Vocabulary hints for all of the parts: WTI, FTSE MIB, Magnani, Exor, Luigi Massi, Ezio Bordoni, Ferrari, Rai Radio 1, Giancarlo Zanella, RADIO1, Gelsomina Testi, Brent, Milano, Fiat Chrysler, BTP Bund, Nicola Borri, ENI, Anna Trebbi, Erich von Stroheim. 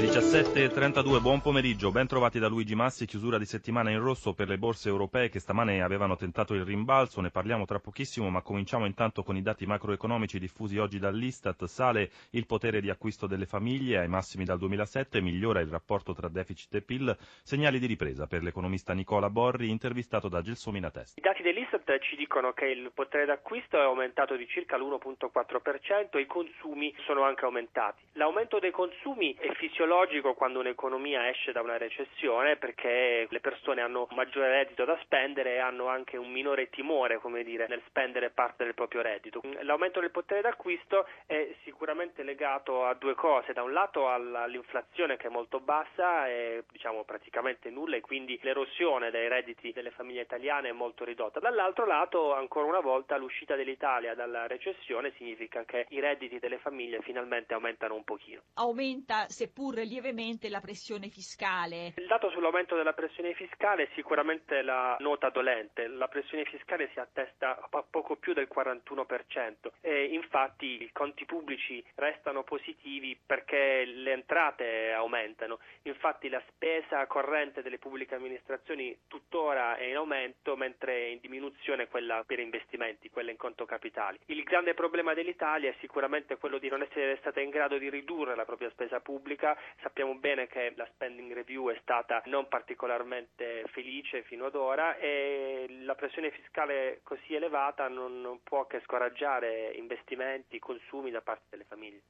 17.32, buon pomeriggio, ben trovati da Luigi Massi. Chiusura di settimana in rosso per le borse europee che stamane avevano tentato il rimbalzo, ne parliamo tra pochissimo, ma cominciamo intanto con i dati macroeconomici diffusi oggi dall'Istat. Sale il potere di acquisto delle famiglie ai massimi dal 2007, migliora il rapporto tra deficit e PIL, segnali di ripresa per l'economista Nicola Borri, intervistato da Gelsomina Testi. I dati dell'Istat ci dicono che il potere d'acquisto è aumentato di circa l'1,4%, e i consumi sono anche aumentati. L'aumento dei consumi è fisiologico quando un'economia esce da una recessione, perché le persone hanno maggiore reddito da spendere e hanno anche un minore timore, nel spendere parte del proprio reddito. L'aumento del potere d'acquisto è sicuramente legato a due cose: da un lato all'inflazione, che è molto bassa, è praticamente nulla, e quindi l'erosione dei redditi delle famiglie italiane è molto ridotta; dall'altro lato, ancora una volta, l'uscita dell'Italia dalla recessione significa che i redditi delle famiglie finalmente aumentano un pochino. Aumenta, seppur lievemente, la pressione fiscale. Il dato sull'aumento della pressione fiscale è sicuramente la nota dolente. La pressione fiscale si attesta a poco più del 41%, e infatti i conti pubblici restano positivi perché le entrate aumentano. Infatti la spesa corrente delle pubbliche amministrazioni tuttora è in aumento, mentre è in diminuzione quella per investimenti, quella in conto capitali. Il grande problema dell'Italia è sicuramente quello di non essere stata in grado di ridurre la propria spesa pubblica. Sappiamo bene che la spending review è stata non particolarmente felice fino ad ora, e la pressione fiscale così elevata non può che scoraggiare investimenti, consumi da parte delle famiglie.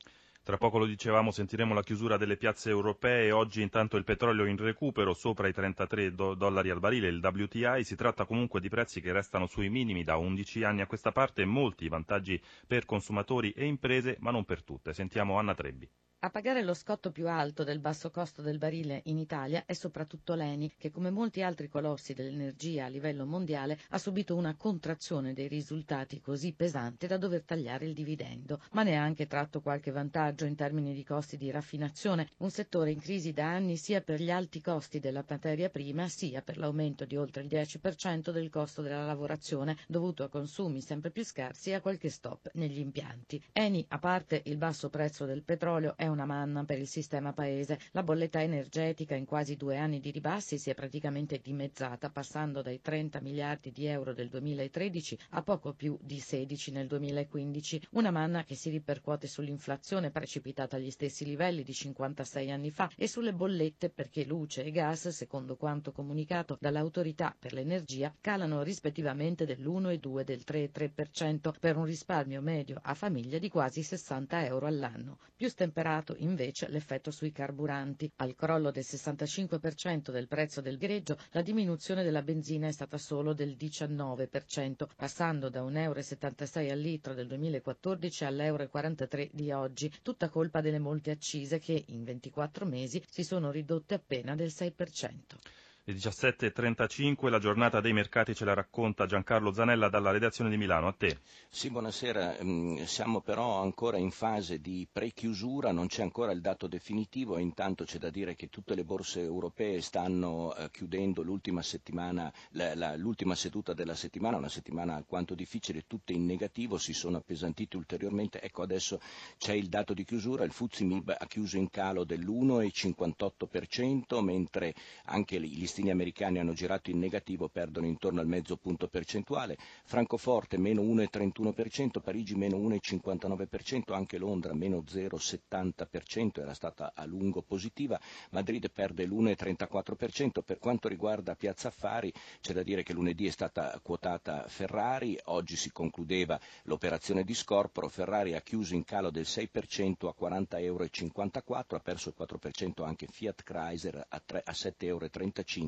Tra poco, lo dicevamo, sentiremo la chiusura delle piazze europee. Oggi intanto il petrolio in recupero sopra i $33 al barile, il WTI. Si tratta comunque di prezzi che restano sui minimi da 11 anni a questa parte, e molti vantaggi per consumatori e imprese, ma non per tutte. Sentiamo Anna Trebbi. A pagare lo scotto più alto del basso costo del barile in Italia è soprattutto l'ENI, che come molti altri colossi dell'energia a livello mondiale ha subito una contrazione dei risultati così pesante da dover tagliare il dividendo, ma ne ha anche tratto qualche vantaggio in termini di costi di raffinazione, un settore in crisi da anni sia per gli alti costi della materia prima sia per l'aumento di oltre il 10% del costo della lavorazione dovuto a consumi sempre più scarsi e a qualche stop negli impianti. ENI, a parte il basso prezzo del petrolio, è una manna per il sistema paese. La bolletta energetica in quasi 2 anni di ribassi si è praticamente dimezzata, passando dai 30 miliardi di euro del 2013 a poco più di 16 nel 2015, una manna che si ripercuote sull'inflazione, precipitata agli stessi livelli di 56 anni fa, e sulle bollette, perché luce e gas, secondo quanto comunicato dall'Autorità per l'energia, calano rispettivamente dell'1,2% e del 3,3%, per un risparmio medio a famiglia di quasi 60 euro all'anno. Più stemperato invece l'effetto sui carburanti. Al crollo del 65% del prezzo del greggio, la diminuzione della benzina è stata solo del 19%, passando da €1,76 al litro del 2014 all'€1,43 di oggi, tutta colpa delle molte accise che in 24 mesi si sono ridotte appena del 6%. Le 17.35, la giornata dei mercati ce la racconta Giancarlo Zanella dalla redazione di Milano. A te. Sì, buonasera. Siamo però ancora in fase di pre-chiusura, non c'è ancora il dato definitivo, e intanto c'è da dire che tutte le borse europee stanno chiudendo l'ultima seduta della settimana, una settimana alquanto difficile, tutte in negativo, si sono appesantite ulteriormente. Ecco, adesso c'è il dato di chiusura, il FTSE MIB ha chiuso in calo dell'1,58%, mentre anche gli listini americani hanno girato in negativo, perdono intorno al mezzo punto percentuale. Francoforte meno 1,31%, Parigi meno 1,59%, anche Londra meno 0,70%, era stata a lungo positiva, Madrid perde l'1,34%. Per quanto riguarda Piazza Affari, c'è da dire che lunedì è stata quotata Ferrari, oggi si concludeva l'operazione di scorporo, Ferrari ha chiuso in calo del 6% a €40,54, ha perso il 4% anche Fiat Chrysler a €7,35.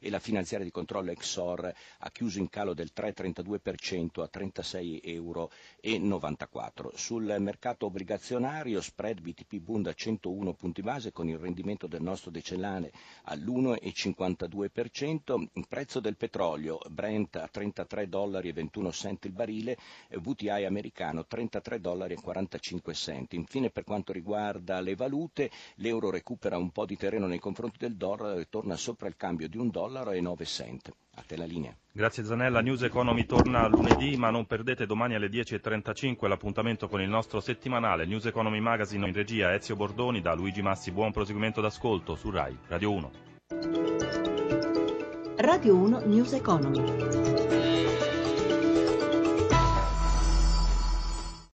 E la finanziaria di controllo Exor ha chiuso in calo del 3,32% a €36,94. Sul mercato obbligazionario, spread BTP Bund a 101 punti base, con il rendimento del nostro decennale all'1,52%, il prezzo del petrolio Brent a $33,21 il barile, WTI americano $33,45. Infine, per quanto riguarda le valute, l'euro recupera un po' di terreno nei confronti del dollaro e torna sopra il cambio cambio di $1,09. A te la linea. Grazie Zanella. News Economy torna lunedì, ma non perdete domani alle 10.35 l'appuntamento con il nostro settimanale News Economy Magazine. In regia Ezio Bordoni, da Luigi Massi. Buon proseguimento d'ascolto su Rai Radio 1. Radio 1 News Economy.